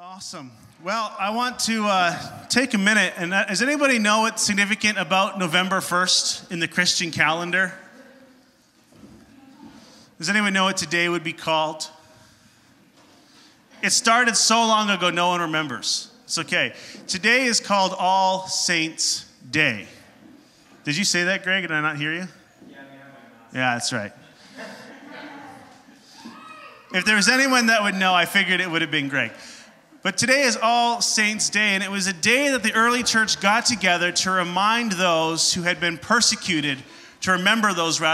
Awesome. Well, I want to take a minute, and does anybody know what's significant about November 1st in the Christian calendar? Does anyone know what today would be called? It started so long ago, no one remembers. It's okay. Today is called All Saints Day. Did you say that, Greg? Did I not hear you? Yeah, that's right. If there was anyone that would know, I figured it would have been Greg. But today is All Saints Day, and it was a day that the early church got together to remind those who had been persecuted, to remember those who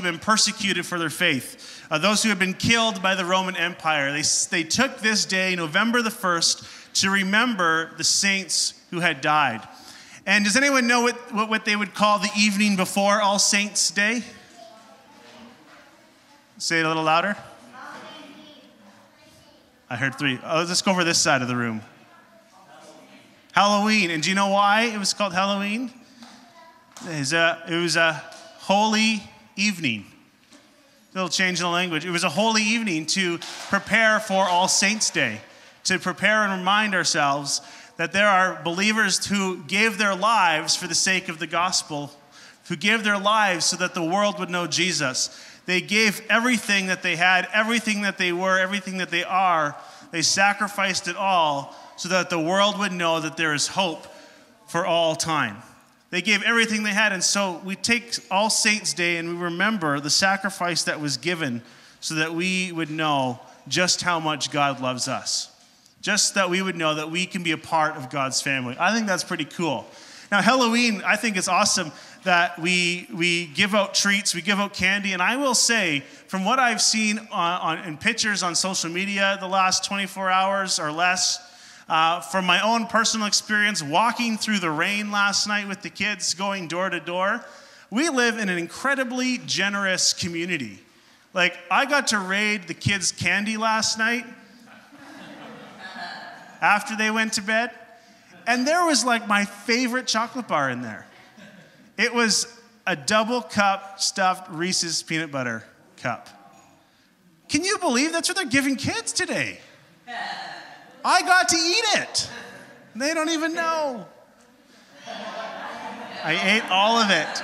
had been persecuted for their faith, those who had been killed by the Roman Empire. They took this day, November the 1st, to remember the saints who had died. And does anyone know what they would call the evening before All Saints Day? Say it a little louder. I heard three. Oh, let's go over this side of the room. Halloween. And do you know why it was called Halloween? It was a holy evening. A little change in the language. It was a holy evening to prepare for All Saints Day, to prepare and remind ourselves that there are believers who gave their lives for the sake of the gospel, who gave their lives so that the world would know Jesus. They gave everything that they had, everything that they were, everything that they are. They sacrificed it all so that the world would know that there is hope for all time. They gave everything they had, and so we take All Saints Day and we remember the sacrifice that was given so that we would know just how much God loves us, just that we would know that we can be a part of God's family. I think that's pretty cool. Now, Halloween, I think it's awesome that we give out treats, we give out candy, and I will say, from what I've seen in pictures on social media the last 24 hours or less, from my own personal experience, walking through the rain last night with the kids, going door to door, we live in an incredibly generous community. Like, I got to raid the kids' candy last night after they went to bed, and there was like my favorite chocolate bar in there. It was a double cup stuffed Reese's peanut butter cup. Can you believe that's what they're giving kids today? I got to eat it. They don't even know. I ate all of it.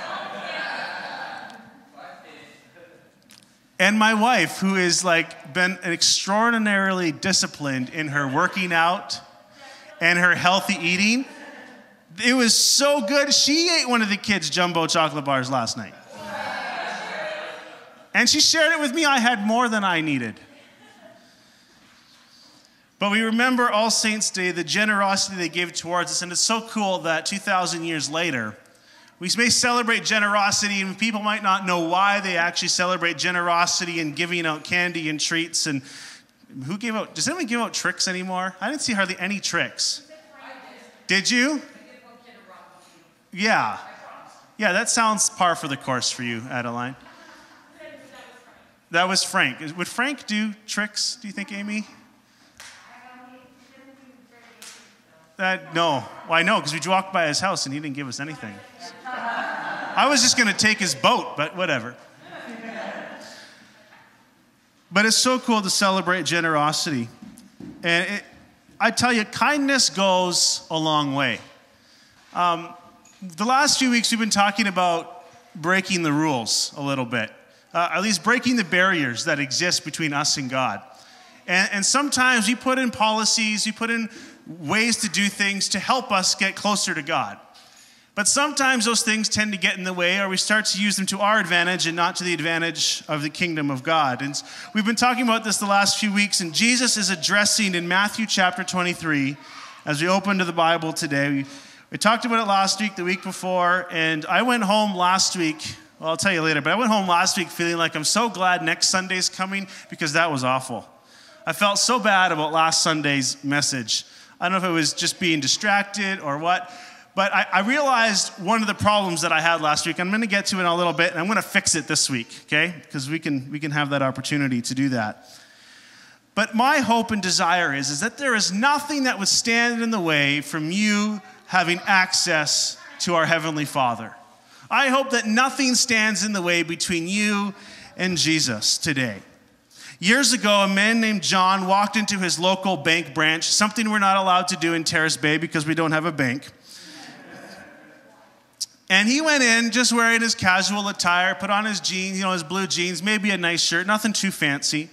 And my wife, who is like been extraordinarily disciplined in her working out and her healthy eating, it was so good, she ate one of the kids' jumbo chocolate bars last night. And she shared it with me. I had more than I needed. But we remember All Saints Day, the generosity they gave towards us, and it's so cool that 2,000 years later, we may celebrate generosity, and people might not know why they actually celebrate generosity and giving out candy and treats. And who gave out? Does anyone give out tricks anymore? I didn't see hardly any tricks. Did you? Yeah, that sounds par for the course for you, Adeline. That was Frank. Would Frank do tricks, do you think, Amy? No. Well, I know, because we walked by his house and he didn't give us anything. I was just going to take his boat, but whatever. But it's so cool to celebrate generosity. And I tell you, kindness goes a long way. The last few weeks, we've been talking about breaking the rules a little bit, at least breaking the barriers that exist between us and God. And sometimes we put in policies, we put in ways to do things to help us get closer to God. But sometimes those things tend to get in the way, or we start to use them to our advantage and not to the advantage of the kingdom of God. And we've been talking about this the last few weeks, and Jesus is addressing in Matthew chapter 23, as we open to the Bible today. We talked about it last week, the week before, and I went home last week. Well, I'll tell you later, but I went home last week feeling like I'm so glad next Sunday's coming because that was awful. I felt so bad about last Sunday's message. I don't know if it was just being distracted or what, but I realized one of the problems that I had last week. I'm going to get to it in a little bit, and I'm going to fix it this week, okay? Because we can have that opportunity to do that. But my hope and desire is that there is nothing that would stand in the way from you having access to our Heavenly Father. I hope that nothing stands in the way between you and Jesus today. Years ago, a man named John walked into his local bank branch, something we're not allowed to do in Terrace Bay because we don't have a bank. And he went in just wearing his casual attire, put on his jeans, his blue jeans, maybe a nice shirt, nothing too fancy.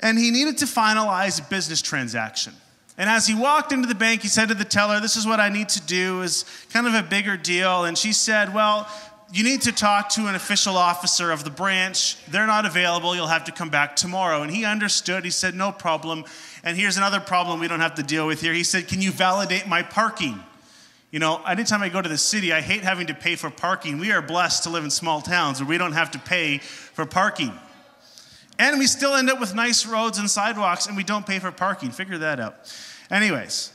And he needed to finalize a business transaction. And as he walked into the bank, he said to the teller, "This is what I need to do, is kind of a bigger deal." And she said, "Well, you need to talk to an official officer of the branch. They're not available. You'll have to come back tomorrow." And he understood. He said, "No problem. And here's another problem we don't have to deal with here." He said, "Can you validate my parking?" Anytime I go to the city, I hate having to pay for parking. We are blessed to live in small towns where we don't have to pay for parking. And we still end up with nice roads and sidewalks, and we don't pay for parking. Figure that out. Anyways,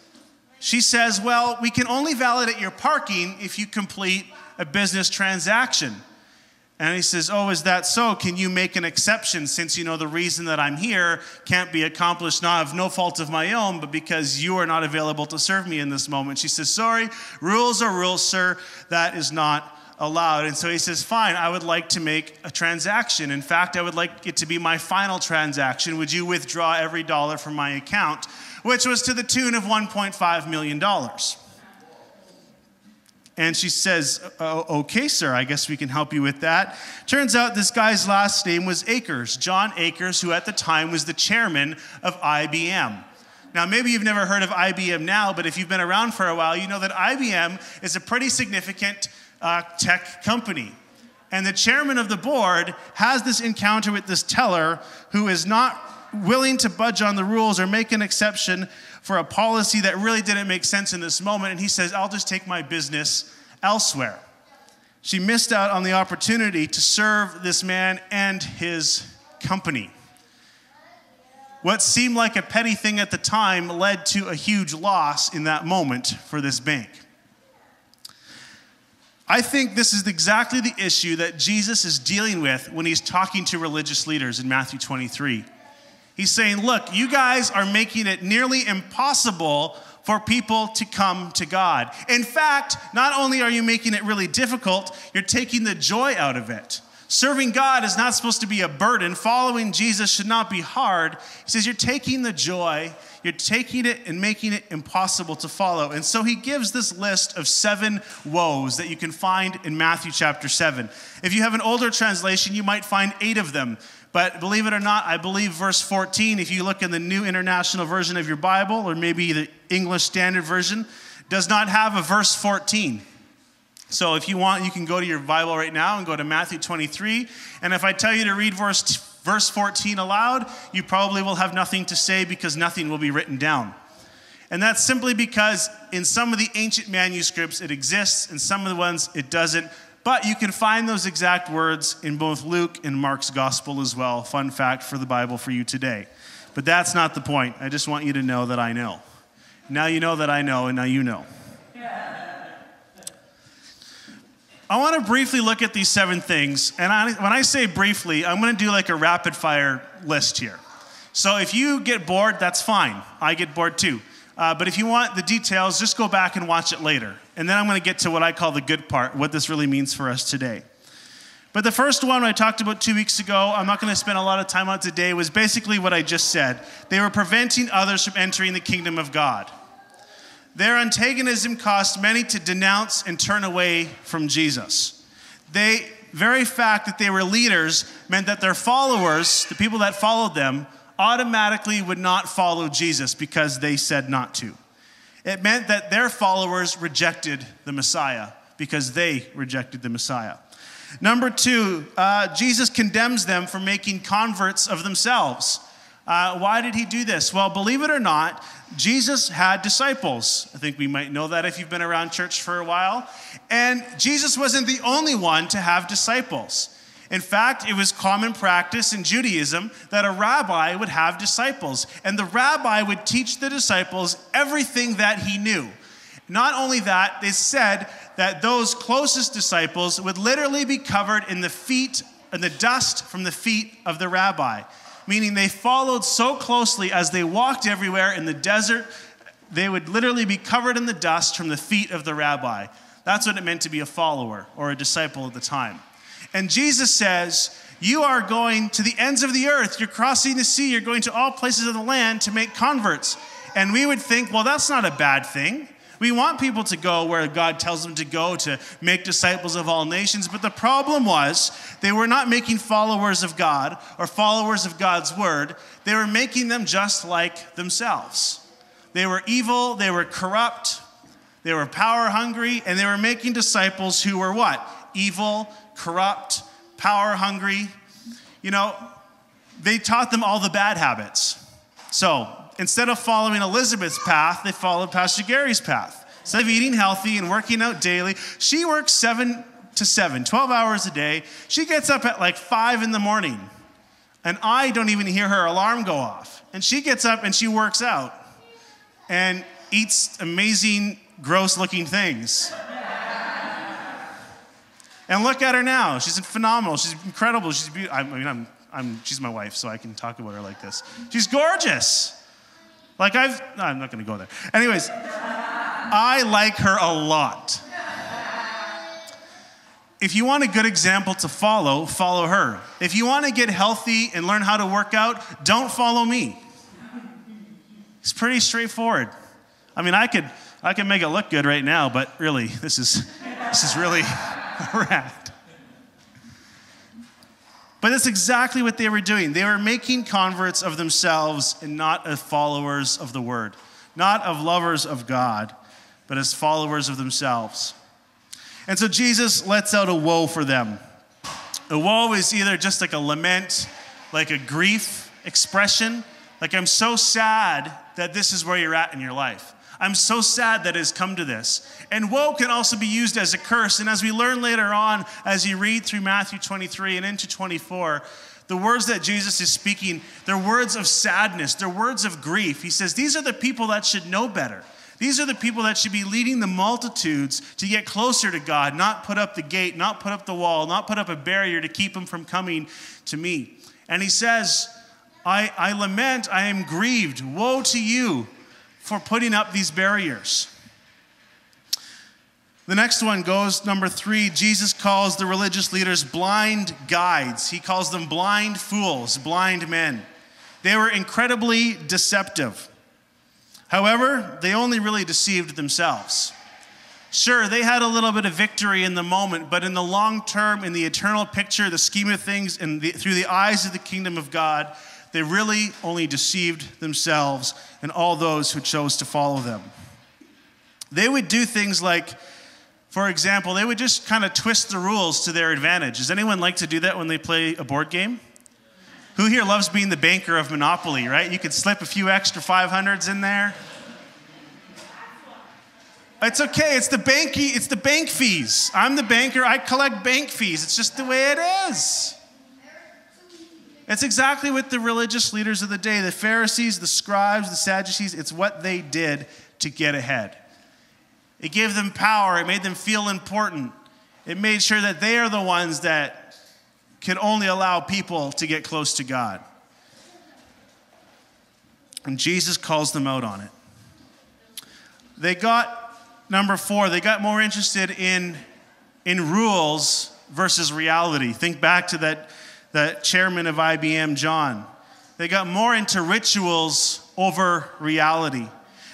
she says, "Well, we can only validate your parking if you complete a business transaction." And he says, "Oh, is that so? Can you make an exception since the reason that I'm here can't be accomplished, not of no fault of my own, but because you are not available to serve me in this moment?" She says, "Sorry, rules are rules, sir. That is not allowed." And so he says, "Fine, I would like to make a transaction. In fact, I would like it to be my final transaction. Would you withdraw every dollar from my account?" Which was to the tune of $1.5 million. And she says, "Okay, sir, I guess we can help you with that." Turns out this guy's last name was Akers, John Akers, who at the time was the chairman of IBM. Now, maybe you've never heard of IBM now, but if you've been around for a while, you know that IBM is a pretty significant tech company. And the chairman of the board has this encounter with this teller who is not willing to budge on the rules or make an exception for a policy that really didn't make sense in this moment. And he says, "I'll just take my business elsewhere." She missed out on the opportunity to serve this man and his company. What seemed like a petty thing at the time led to a huge loss in that moment for this bank. I think this is exactly the issue that Jesus is dealing with when he's talking to religious leaders in Matthew 23. He's saying, "Look, you guys are making it nearly impossible for people to come to God. In fact, not only are you making it really difficult, you're taking the joy out of it. Serving God is not supposed to be a burden. Following Jesus should not be hard." He says, "You're taking the joy, you're taking it and making it impossible to follow." And so he gives this list of 7 woes that you can find in Matthew chapter 7. If you have an older translation, you might find 8 of them. But believe it or not, I believe verse 14, if you look in the New International Version of your Bible, or maybe the English Standard Version, does not have a verse 14. So if you want, you can go to your Bible right now and go to Matthew 23. And if I tell you to read verse 14 aloud, you probably will have nothing to say because nothing will be written down. And that's simply because in some of the ancient manuscripts it exists, in some of the ones it doesn't. But you can find those exact words in both Luke and Mark's gospel as well. Fun fact for the Bible for you today. But that's not the point. I just want you to know that I know. Now you know that I know, and now you know. Yeah. I want to briefly look at these 7 things, and when I say briefly, I'm going to do like a rapid-fire list here. So if you get bored, that's fine. I get bored too. But if you want the details, just go back and watch it later. And then I'm going to get to what I call the good part, what this really means for us today. But the first one I talked about 2 weeks ago, I'm not going to spend a lot of time on today, was basically what I just said. They were preventing others from entering the kingdom of God. Their antagonism caused many to denounce and turn away from Jesus. The very fact that they were leaders meant that their followers, the people that followed them, automatically would not follow Jesus because they said not to. It meant that their followers rejected the Messiah because they rejected the Messiah. Number 2, Jesus condemns them for making converts of themselves. Why did he do this? Well, believe it or not, Jesus had disciples. I think we might know that if you've been around church for a while. And Jesus wasn't the only one to have disciples. In fact, it was common practice in Judaism that a rabbi would have disciples. And the rabbi would teach the disciples everything that he knew. Not only that, they said that those closest disciples would literally be covered in the dust from the feet of the rabbi. Meaning they followed so closely as they walked everywhere in the desert, they would literally be covered in the dust from the feet of the rabbi. That's what it meant to be a follower or a disciple at the time. And Jesus says, you are going to the ends of the earth. You're crossing the sea. You're going to all places of the land to make converts. And we would think, well, that's not a bad thing. We want people to go where God tells them to go, to make disciples of all nations. But the problem was they were not making followers of God or followers of God's word. They were making them just like themselves. They were evil, they were corrupt, they were power hungry, and they were making disciples who were what? Evil, corrupt, power hungry. You know, they taught them all the bad habits. So instead of following Elizabeth's path, they followed Pastor Gary's path. Instead of eating healthy and working out daily, she works 7 to 7, 12 hours a day. She gets up at like 5 in the morning, and I don't even hear her alarm go off. And she gets up and she works out and eats amazing, gross-looking things. And look at her now. She's phenomenal. She's incredible. She's beautiful. I mean, she's my wife, so I can talk about her like this. She's gorgeous. Like I'm not going to go there. Anyways, I like her a lot. If you want a good example to follow, follow her. If you want to get healthy and learn how to work out, don't follow me. It's pretty straightforward. I mean, I could make it look good right now, but really, this is really a rat. But that's exactly what they were doing. They were making converts of themselves and not as followers of the word, not of lovers of God, but as followers of themselves. And so Jesus lets out a woe for them. A woe is either just like a lament, like a grief expression, like I'm so sad that this is where you're at in your life. I'm so sad that it has come to this. And woe can also be used as a curse. And as we learn later on, as you read through Matthew 23 and into 24, the words that Jesus is speaking, they're words of sadness. They're words of grief. He says, these are the people that should know better. These are the people that should be leading the multitudes to get closer to God, not put up the gate, not put up the wall, not put up a barrier to keep them from coming to me. And he says, I lament, I am grieved. Woe to you for putting up these barriers. The next one goes, number 3, Jesus calls the religious leaders blind guides. He calls them blind fools, blind men. They were incredibly deceptive. However, they only really deceived themselves. Sure, they had a little bit of victory in the moment, but in the long term, in the eternal picture, the scheme of things, and through the eyes of the kingdom of God, they really only deceived themselves and all those who chose to follow them. They would do things like, for example, they would just kind of twist the rules to their advantage. Does anyone like to do that when they play a board game? Who here loves being the banker of Monopoly, right? You could slip a few extra 500s in there. It's okay, it's the bank fees. I'm the banker, I collect bank fees. It's just the way it is. It's exactly what the religious leaders of the day, the Pharisees, the scribes, the Sadducees, it's what they did to get ahead. It gave them power. It made them feel important. It made sure that they are the ones that can only allow people to get close to God. And Jesus calls them out on it. They got, number 4, they got more interested in rules versus reality. Think back to the chairman of IBM, John. They got more into rituals over reality.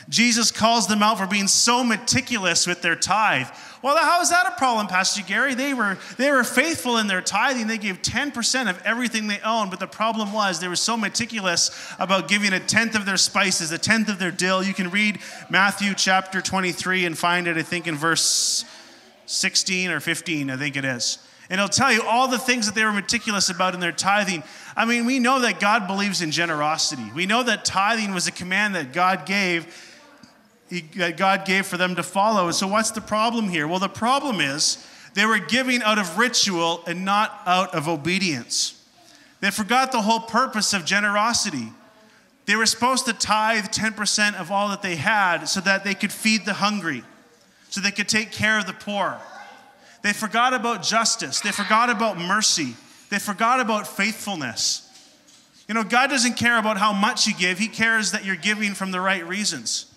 Jesus calls them out for being so meticulous with their tithe. Well, how is that a problem, Pastor Gary? They were faithful in their tithing. They gave 10% of everything they owned, but the problem was they were so meticulous about giving a tenth of their spices, a tenth of their dill. You can read Matthew chapter 23 and find it, I think, in verse 16 or 15, I think it is. And it'll tell you all the things that they were meticulous about in their tithing. I mean, we know that God believes in generosity. We know that tithing was a command that God gave for them to follow. So what's the problem here? Well, the problem is they were giving out of ritual and not out of obedience. They forgot the whole purpose of generosity. They were supposed to tithe 10% of all that they had so that they could feed the hungry, so they could take care of the poor. They forgot about justice. They forgot about mercy. They forgot about faithfulness. You know, God doesn't care about how much you give. He cares that you're giving from the right reasons.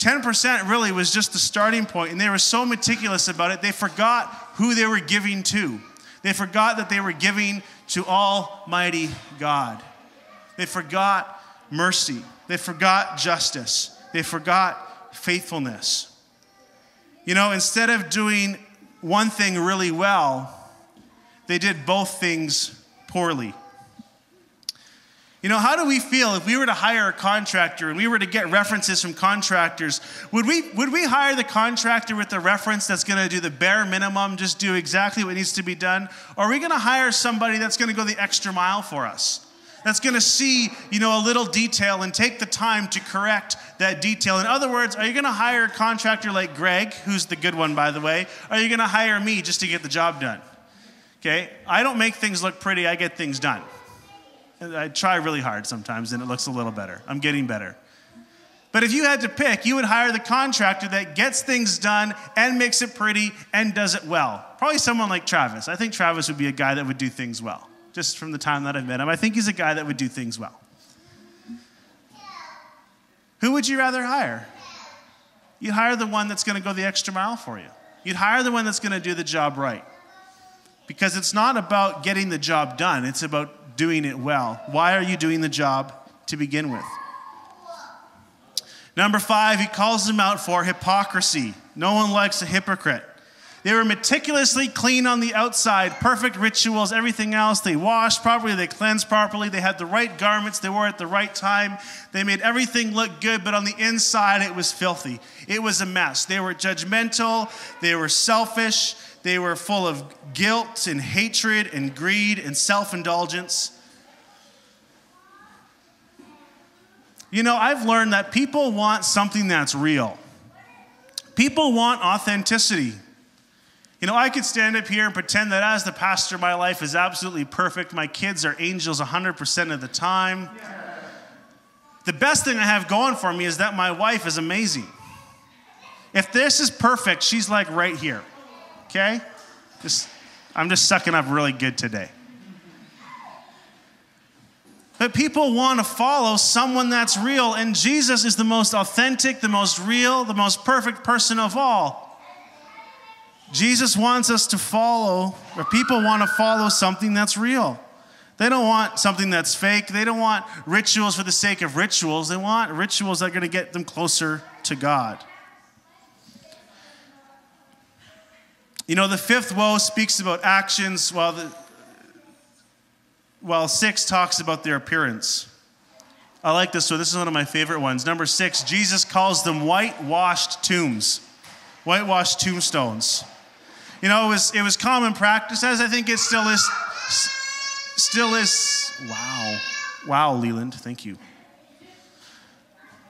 10% really was just the starting point, and they were so meticulous about it, they forgot who they were giving to. They forgot that they were giving to Almighty God. They forgot mercy. They forgot justice. They forgot faithfulness. You know, instead of doing one thing really well, they did both things poorly. You know, how do we feel if we were to hire a contractor and we were to get references from contractors? Would we hire the contractor with the reference that's going to do the bare minimum, just do exactly what needs to be done? Or are we going to hire somebody that's going to go the extra mile for us? That's going to see, you know, a little detail and take the time to correct that detail. In other words, are you going to hire a contractor like Greg, who's the good one, by the way? Or are you going to hire me just to get the job done? Okay, I don't make things look pretty. I get things done. I try really hard sometimes, and it looks a little better. I'm getting better. But if you had to pick, you would hire the contractor that gets things done and makes it pretty and does it well. Probably someone like Travis. I think Travis would be a guy that would do things well. Just from the time that I've met him, I think he's a guy that would do things well. Who would you rather hire? You'd hire the one that's going to go the extra mile for you. You'd hire the one that's going to do the job right. Because it's not about getting the job done. It's about doing it well. Why are you doing the job to begin with? Number 5, he calls them out for hypocrisy. No one likes a hypocrite. They were meticulously clean on the outside, perfect rituals, everything else. They washed properly, they cleansed properly, they had the right garments they wore at the right time. They made everything look good, but on the inside it was filthy. It was a mess. They were judgmental, they were selfish, they were full of guilt and hatred and greed and self-indulgence. You know, I've learned that people want something that's real. People want authenticity. You know, I could stand up here and pretend that as the pastor, my life is absolutely perfect. My kids are angels 100% of the time. The best thing I have going for me is that my wife is amazing. If this is perfect, she's like right here. Okay? I'm just sucking up really good today. But people want to follow someone that's real, and Jesus is the most authentic, the most real, the most perfect person of all. Jesus wants us to follow, or people want to follow something that's real. They don't want something that's fake. They don't want rituals for the sake of rituals. They want rituals that are going to get them closer to God. You know, the 5th woe speaks about actions, while 6 talks about their appearance. I like this one. This is one of my favorite ones. Number 6, Jesus calls them whitewashed tombs, whitewashed tombstones. You know, it was common practice, as I think it still is. Wow, Leland, thank you.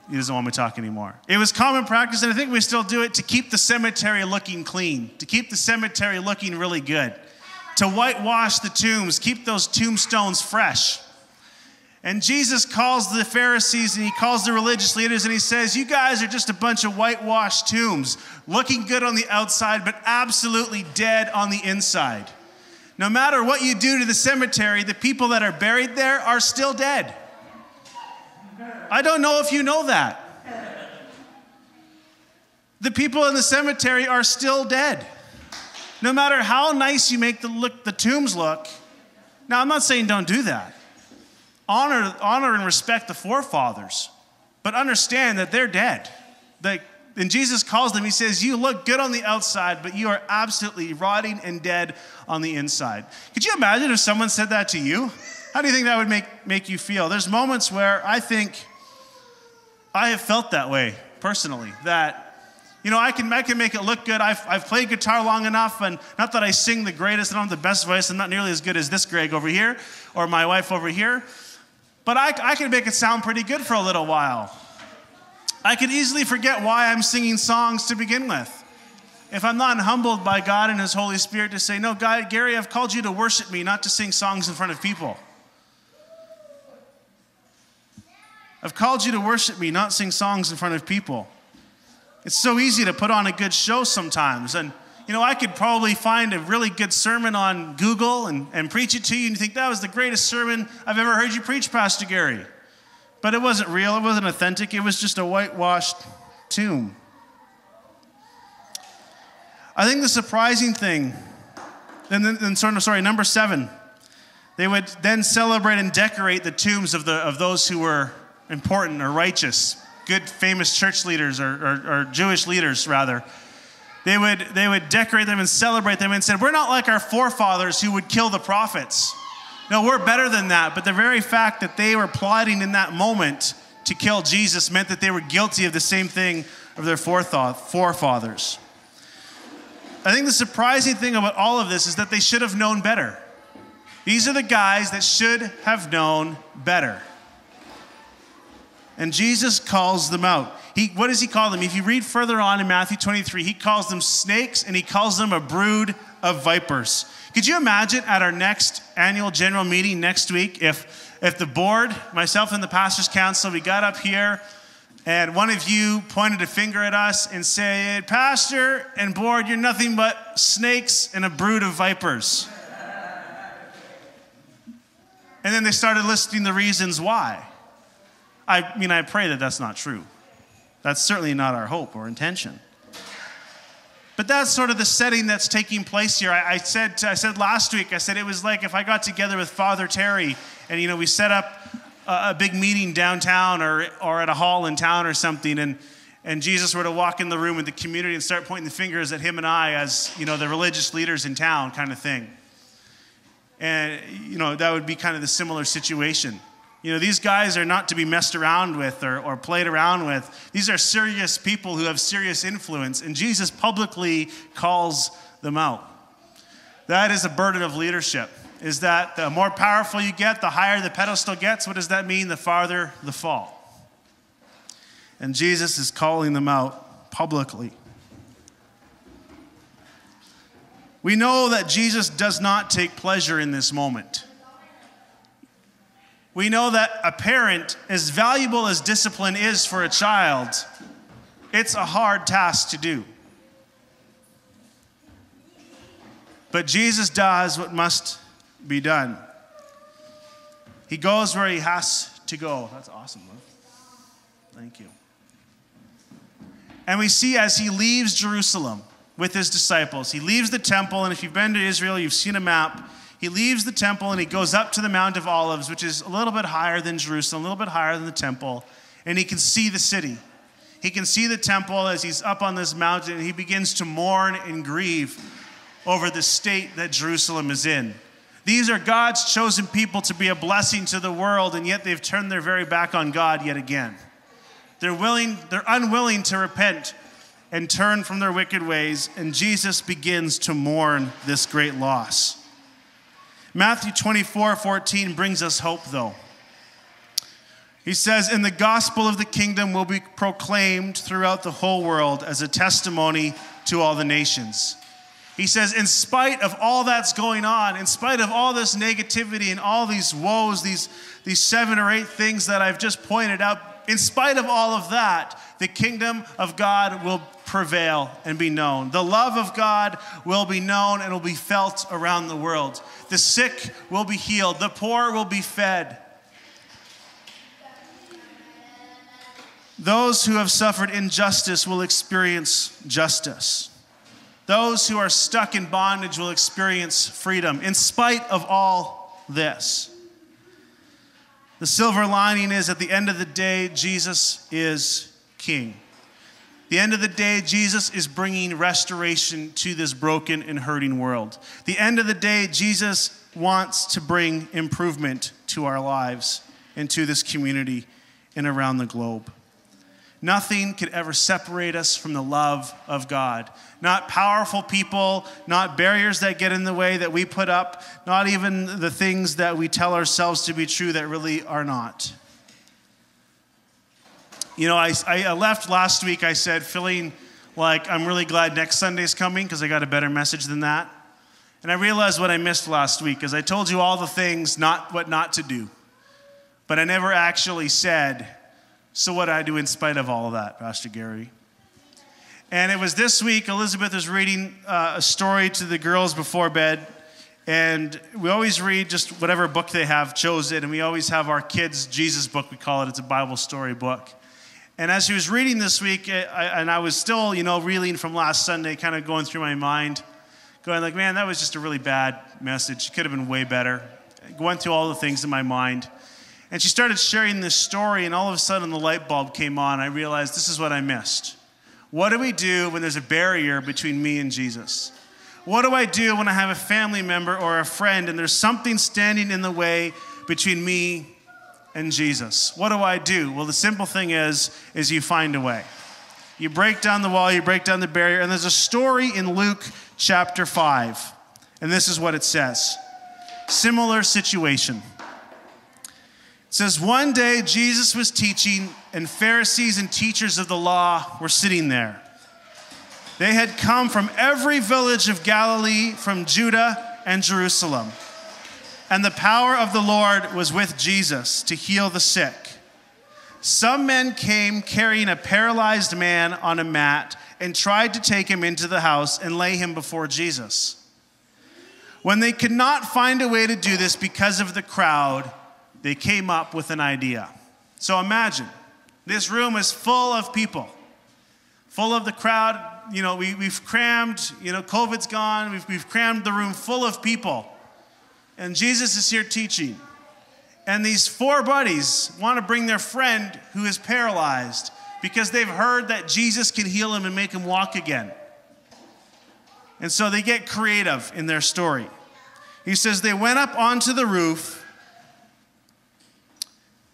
He doesn't want me to talk anymore. It was common practice, and I think we still do it, to keep the cemetery looking clean, to keep the cemetery looking really good, to whitewash the tombs, keep those tombstones fresh. And Jesus calls the Pharisees and he calls the religious leaders and he says, you guys are just a bunch of whitewashed tombs, looking good on the outside, but absolutely dead on the inside. No matter what you do to the cemetery, the people that are buried there are still dead. I don't know if you know that. The people in the cemetery are still dead. No matter how nice you make the tombs look. Now, I'm not saying don't do that. Honor and respect the forefathers. But understand that they're dead. And Jesus calls them, he says, you look good on the outside, but you are absolutely rotting and dead on the inside. Could you imagine if someone said that to you? How do you think that would make you feel? There's moments where I think I have felt that way personally, that, you know, I can make it look good. I've played guitar long enough, and not that I sing the greatest, I don't have the best voice, I'm not nearly as good as this Greg over here or my wife over here, but I can make it sound pretty good for a little while. I could easily forget why I'm singing songs to begin with. If I'm not humbled by God and His Holy Spirit to say, no, God, Gary, I've called you to worship me, not to sing songs in front of people. I've called you to worship me, not sing songs in front of people. It's so easy to put on a good show sometimes. And, you know, I could probably find a really good sermon on Google and preach it to you, and you think, that was the greatest sermon I've ever heard you preach, Pastor Gary. But it wasn't real. It wasn't authentic. It was just a whitewashed tomb. I think the surprising thing Number seven. They would then celebrate and decorate the tombs of those who were important or righteous, good famous church leaders or Jewish leaders rather. They would decorate them and celebrate them and said, we're not like our forefathers who would kill the prophets. No, we're better than that. But the very fact that they were plotting in that moment to kill Jesus meant that they were guilty of the same thing of their forefathers. I think the surprising thing about all of this is that they should have known better. These are the guys that should have known better. And Jesus calls them out. What does he call them? If you read further on in Matthew 23, he calls them snakes and he calls them a brood of vipers. Could you imagine at our next annual general meeting next week if the board, myself and the pastor's council, we got up here and one of you pointed a finger at us and said, Pastor and board, you're nothing but snakes and a brood of vipers. And then they started listing the reasons why. I mean, I pray that that's not true. That's certainly not our hope or intention. But that's sort of the setting that's taking place here. I said last week, it was like if I got together with Father Terry and, we set up a big meeting downtown or at a hall in town or something, and Jesus were to walk in the room with the community and start pointing the fingers at him and I as, the religious leaders in town kind of thing. And, that would be kind of the similar situation. These guys are not to be messed around with or played around with. These are serious people who have serious influence, and Jesus publicly calls them out. That is a burden of leadership, is that the more powerful you get, the higher the pedestal gets. What does that mean? The farther the fall. And Jesus is calling them out publicly. We know that Jesus does not take pleasure in this moment. We know that a parent, as valuable as discipline is for a child, it's a hard task to do. But Jesus does what must be done. He goes where he has to go. That's awesome, love. Thank you. And we see as he leaves Jerusalem with his disciples, he leaves the temple, and if you've been to Israel, you've seen a map. He leaves the temple and he goes up to the Mount of Olives, which is a little bit higher than Jerusalem, a little bit higher than the temple, and he can see the city. He can see the temple as he's up on this mountain, and he begins to mourn and grieve over the state that Jerusalem is in. These are God's chosen people to be a blessing to the world, and yet they've turned their very back on God yet again. They're unwilling to repent and turn from their wicked ways, and Jesus begins to mourn this great loss. Matthew 24:14 brings us hope, though. He says, "And the gospel of the kingdom will be proclaimed throughout the whole world as a testimony to all the nations." He says, in spite of all that's going on, in spite of all this negativity and all these woes, these 7 or 8 things that I've just pointed out, in spite of all of that, the kingdom of God will prevail and be known. The love of God will be known and will be felt around the world. The sick will be healed. The poor will be fed. Those who have suffered injustice will experience justice. Those who are stuck in bondage will experience freedom in spite of all this. The silver lining is at the end of the day, Jesus is King. The end of the day, Jesus is bringing restoration to this broken and hurting world. The end of the day, Jesus wants to bring improvement to our lives and to this community and around the globe. Nothing could ever separate us from the love of God. Not powerful people, not barriers that get in the way that we put up, not even the things that we tell ourselves to be true that really are not. I left last week, I said, feeling like I'm really glad next Sunday's coming because I got a better message than that. And I realized what I missed last week because I told you all the things, what not to do. But I never actually said, so what do I do in spite of all of that, Pastor Gary? And it was this week, Elizabeth was reading a story to the girls before bed. And we always read just whatever book they have chosen. And we always have our kids' Jesus book, we call it. It's a Bible story book. And as she was reading this week, I was still, reeling from last Sunday, kind of going through my mind, going like, man, that was just a really bad message. It could have been way better. Going through all the things in my mind. And she started sharing this story, and all of a sudden the light bulb came on. I realized this is what I missed. What do we do when there's a barrier between me and Jesus? What do I do when I have a family member or a friend and there's something standing in the way between me and Jesus? What do I do? Well, the simple thing is you find a way. You break down the wall, you break down the barrier, and there's a story in Luke chapter 5, and this is what it says. Similar situation. It says, one day Jesus was teaching, and Pharisees and teachers of the law were sitting there. They had come from every village of Galilee, from Judah and Jerusalem. And the power of the Lord was with Jesus to heal the sick. Some men came carrying a paralyzed man on a mat and tried to take him into the house and lay him before Jesus. When they could not find a way to do this because of the crowd, they came up with an idea. So imagine, this room is full of people, full of the crowd. You know, we've crammed, you know, COVID's gone. We've crammed the room full of people. And Jesus is here teaching. And these four buddies want to bring their friend who is paralyzed because they've heard that Jesus can heal him and make him walk again. And so they get creative in their story. He says they went up onto the roof,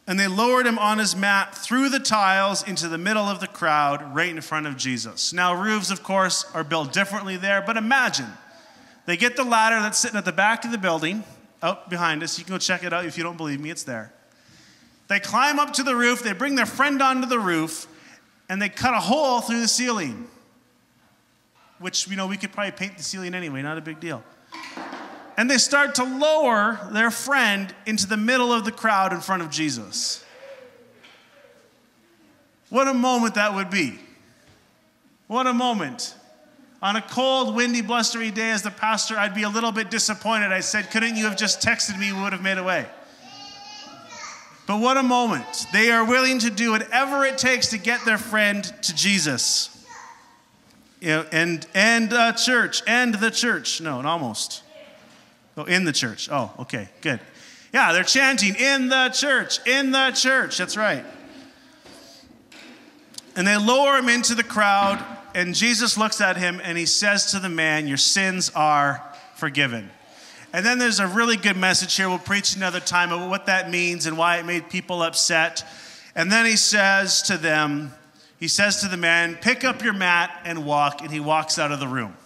and they lowered him on his mat through the tiles into the middle of the crowd right in front of Jesus. Now, roofs, of course, are built differently there, but imagine. They get the ladder that's sitting at the back of the building, out behind us. You can go check it out if you don't believe me. It's there. They climb up to the roof. They bring their friend onto the roof, and they cut a hole through the ceiling, which, you know, we could probably paint the ceiling anyway. Not a big deal. And they start to lower their friend into the middle of the crowd in front of Jesus. What a moment that would be. What a moment. On a cold, windy, blustery day as the pastor, I'd be a little bit disappointed. I said, couldn't you have just texted me? We would have made a way. But what a moment. They are willing to do whatever it takes to get their friend to Jesus. You know, and the church. No, and almost. Oh, in the church. Oh, okay, good. Yeah, they're chanting, in the church, in the church. That's right. And they lower him into the crowd, and Jesus looks at him, and he says to the man, your sins are forgiven. And then there's a really good message here. We'll preach another time about what that means and why it made people upset. And then he says to them, he says to the man, pick up your mat and walk, and he walks out of the room.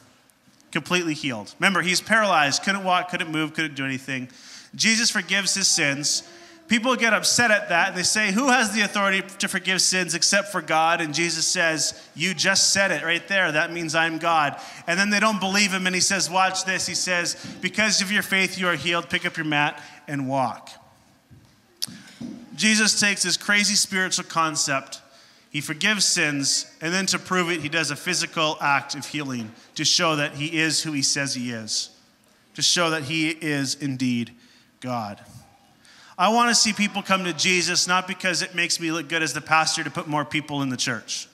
Completely healed. Remember, he's paralyzed, couldn't walk, couldn't move, couldn't do anything. Jesus forgives his sins. People get upset at that, and they say, who has the authority to forgive sins except for God? And Jesus says, you just said it right there. That means I'm God. And then they don't believe him, and he says, watch this. He says, because of your faith you are healed. Pick up your mat and walk. Jesus takes this crazy spiritual concept. He forgives sins, and then to prove it, he does a physical act of healing to show that he is who he says he is, to show that he is indeed God. I want to see people come to Jesus not because it makes me look good as the pastor to put more people in the church.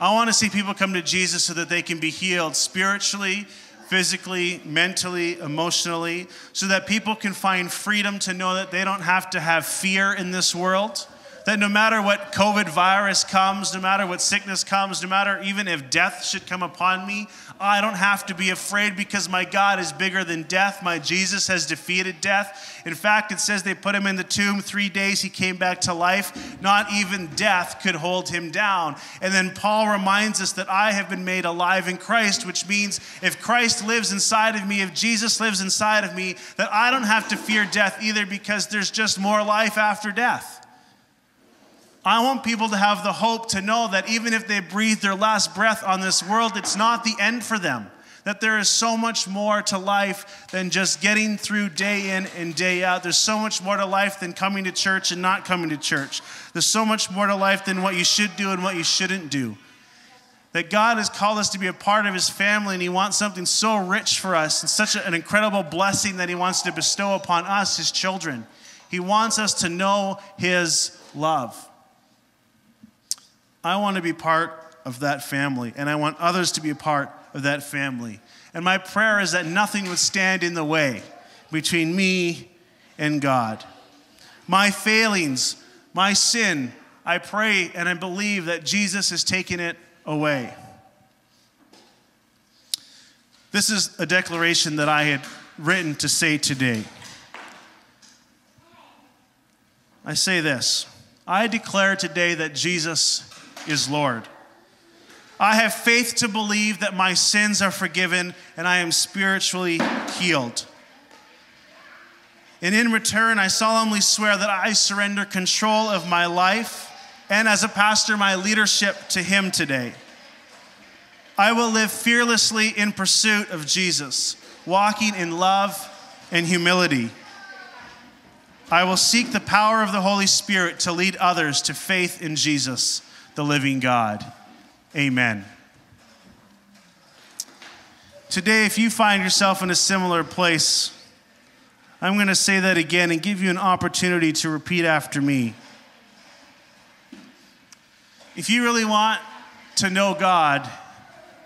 I want to see people come to Jesus so that they can be healed spiritually, physically, mentally, emotionally, so that people can find freedom to know that they don't have to have fear in this world. That no matter what COVID virus comes, no matter what sickness comes, no matter even if death should come upon me, I don't have to be afraid because my God is bigger than death. My Jesus has defeated death. In fact, it says they put him in the tomb. 3 days he came back to life. Not even death could hold him down. And then Paul reminds us that I have been made alive in Christ, which means if Christ lives inside of me, if Jesus lives inside of me, that I don't have to fear death either because there's just more life after death. I want people to have the hope to know that even if they breathe their last breath on this world, it's not the end for them. That there is so much more to life than just getting through day in and day out. There's so much more to life than coming to church and not coming to church. There's so much more to life than what you should do and what you shouldn't do. That God has called us to be a part of his family, and he wants something so rich for us and such an incredible blessing that he wants to bestow upon us, his children. He wants us to know his love. I want to be part of that family, and I want others to be a part of that family. And my prayer is that nothing would stand in the way between me and God. My failings, my sin, I pray and I believe that Jesus has taken it away. This is a declaration that I had written to say today. I say this: I declare today that Jesus is Lord. I have faith to believe that my sins are forgiven and I am spiritually healed. And in return, I solemnly swear that I surrender control of my life and, as a pastor, my leadership to Him today. I will live fearlessly in pursuit of Jesus, walking in love and humility. I will seek the power of the Holy Spirit to lead others to faith in Jesus, the living God. Amen. Today, if you find yourself in a similar place, I'm going to say that again and give you an opportunity to repeat after me. If you really want to know God,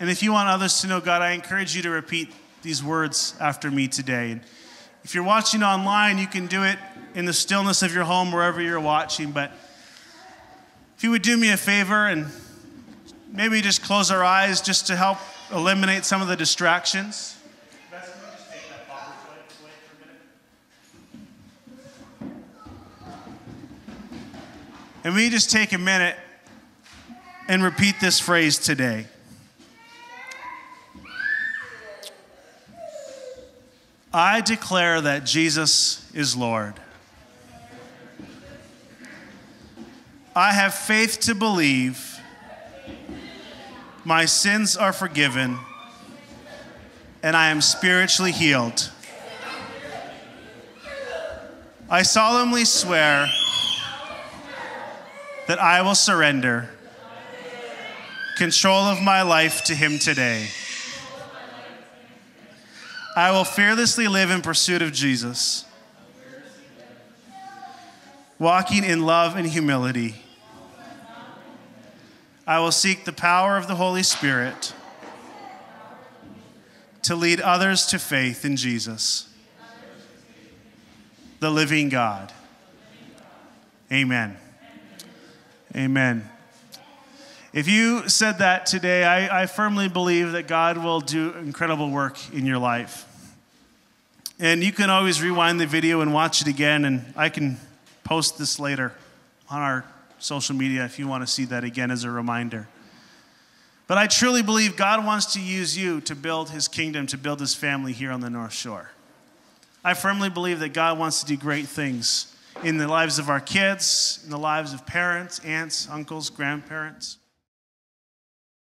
and if you want others to know God, I encourage you to repeat these words after me today. And if you're watching online, you can do it in the stillness of your home, wherever you're watching. But if you would do me a favor and maybe just close our eyes just to help eliminate some of the distractions. And we just take a minute and repeat this phrase today. I declare that Jesus is Lord. I have faith to believe my sins are forgiven and I am spiritually healed. I solemnly swear that I will surrender control of my life to Him today. I will fearlessly live in pursuit of Jesus, walking in love and humility. I will seek the power of the Holy Spirit to lead others to faith in Jesus, the living God. Amen. Amen. If you said that today, I firmly believe that God will do incredible work in your life. And you can always rewind the video and watch it again, and I can post this later on our social media if you want to see that again as a reminder. But I truly believe God wants to use you to build His kingdom, to build His family here on the North Shore. I firmly believe that God wants to do great things in the lives of our kids, in the lives of parents, aunts, uncles, grandparents.